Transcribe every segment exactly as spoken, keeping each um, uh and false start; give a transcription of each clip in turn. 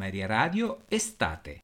Maria Radio Estate.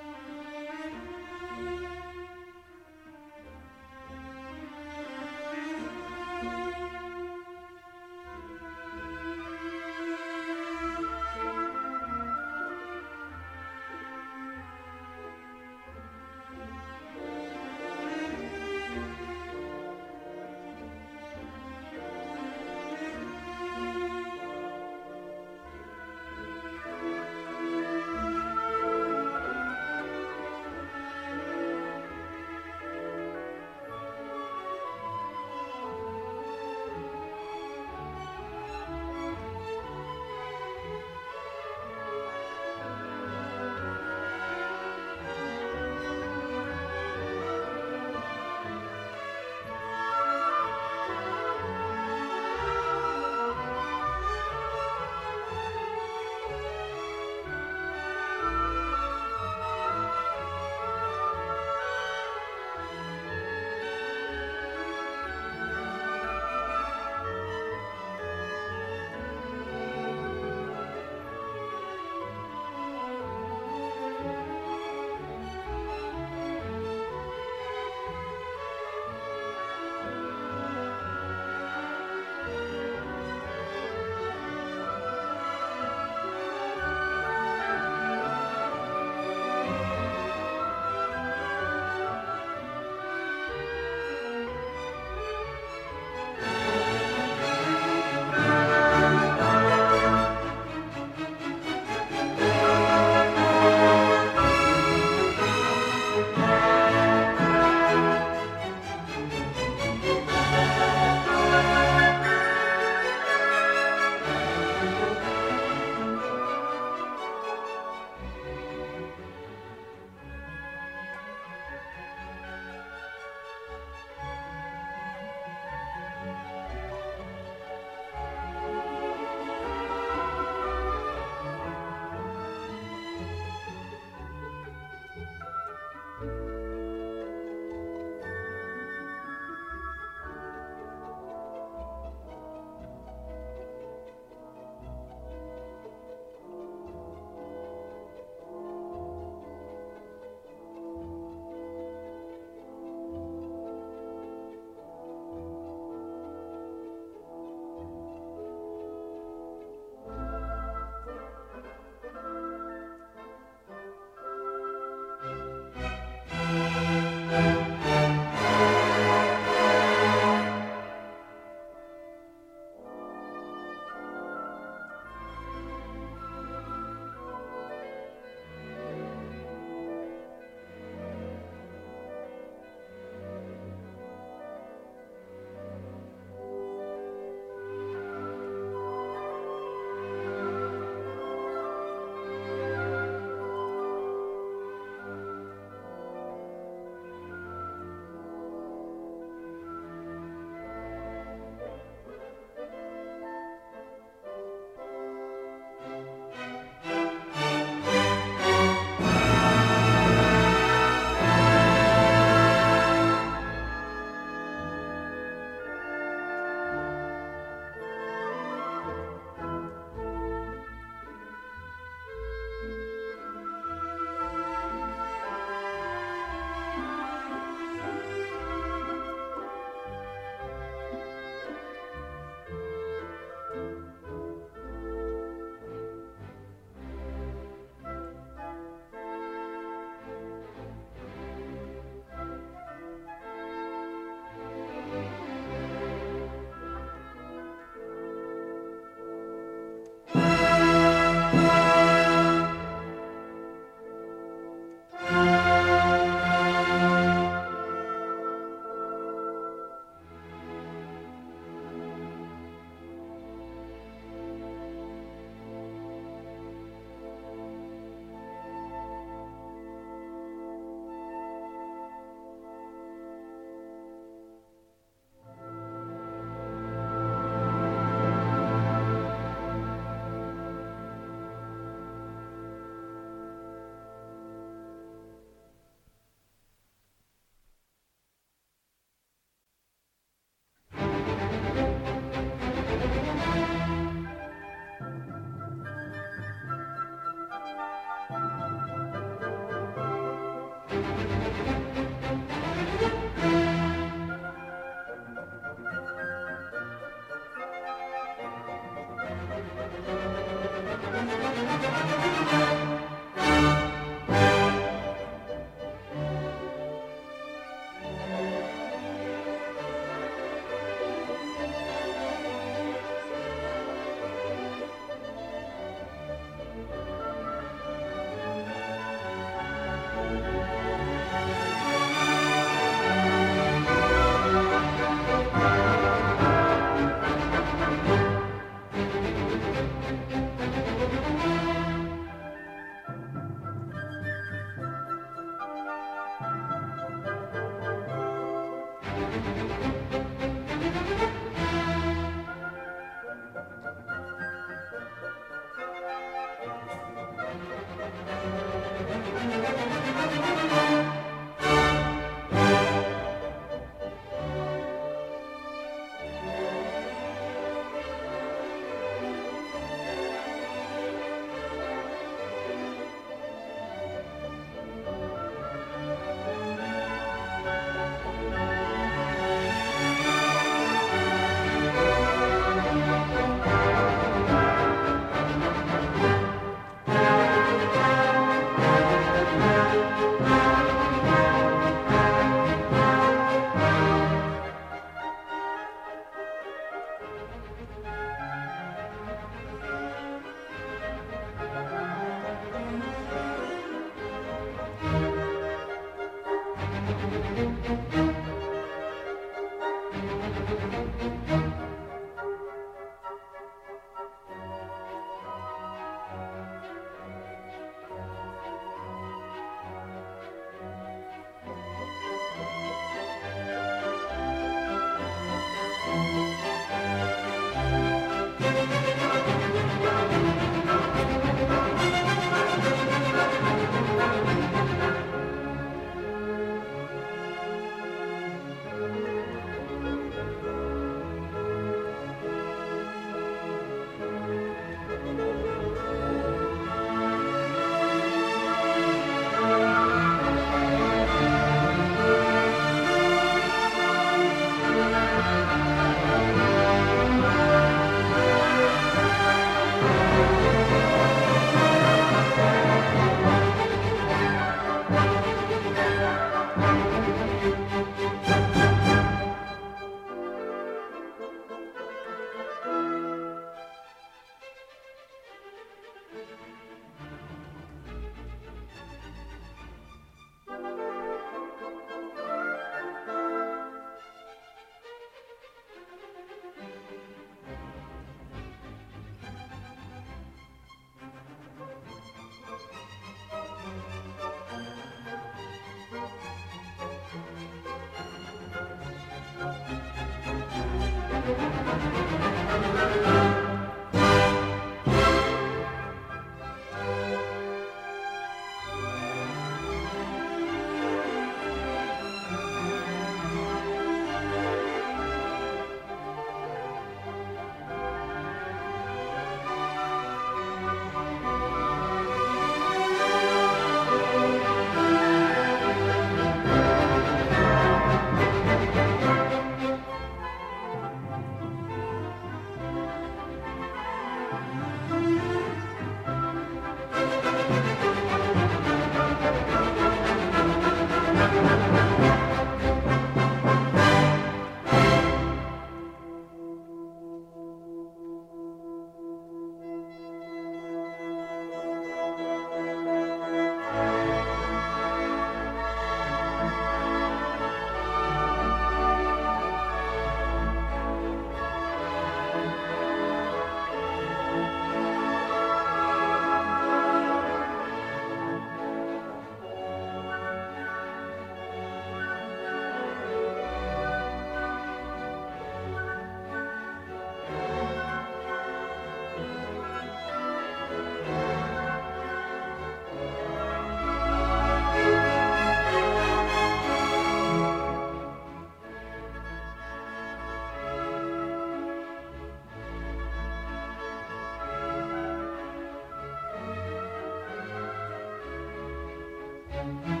Thank you.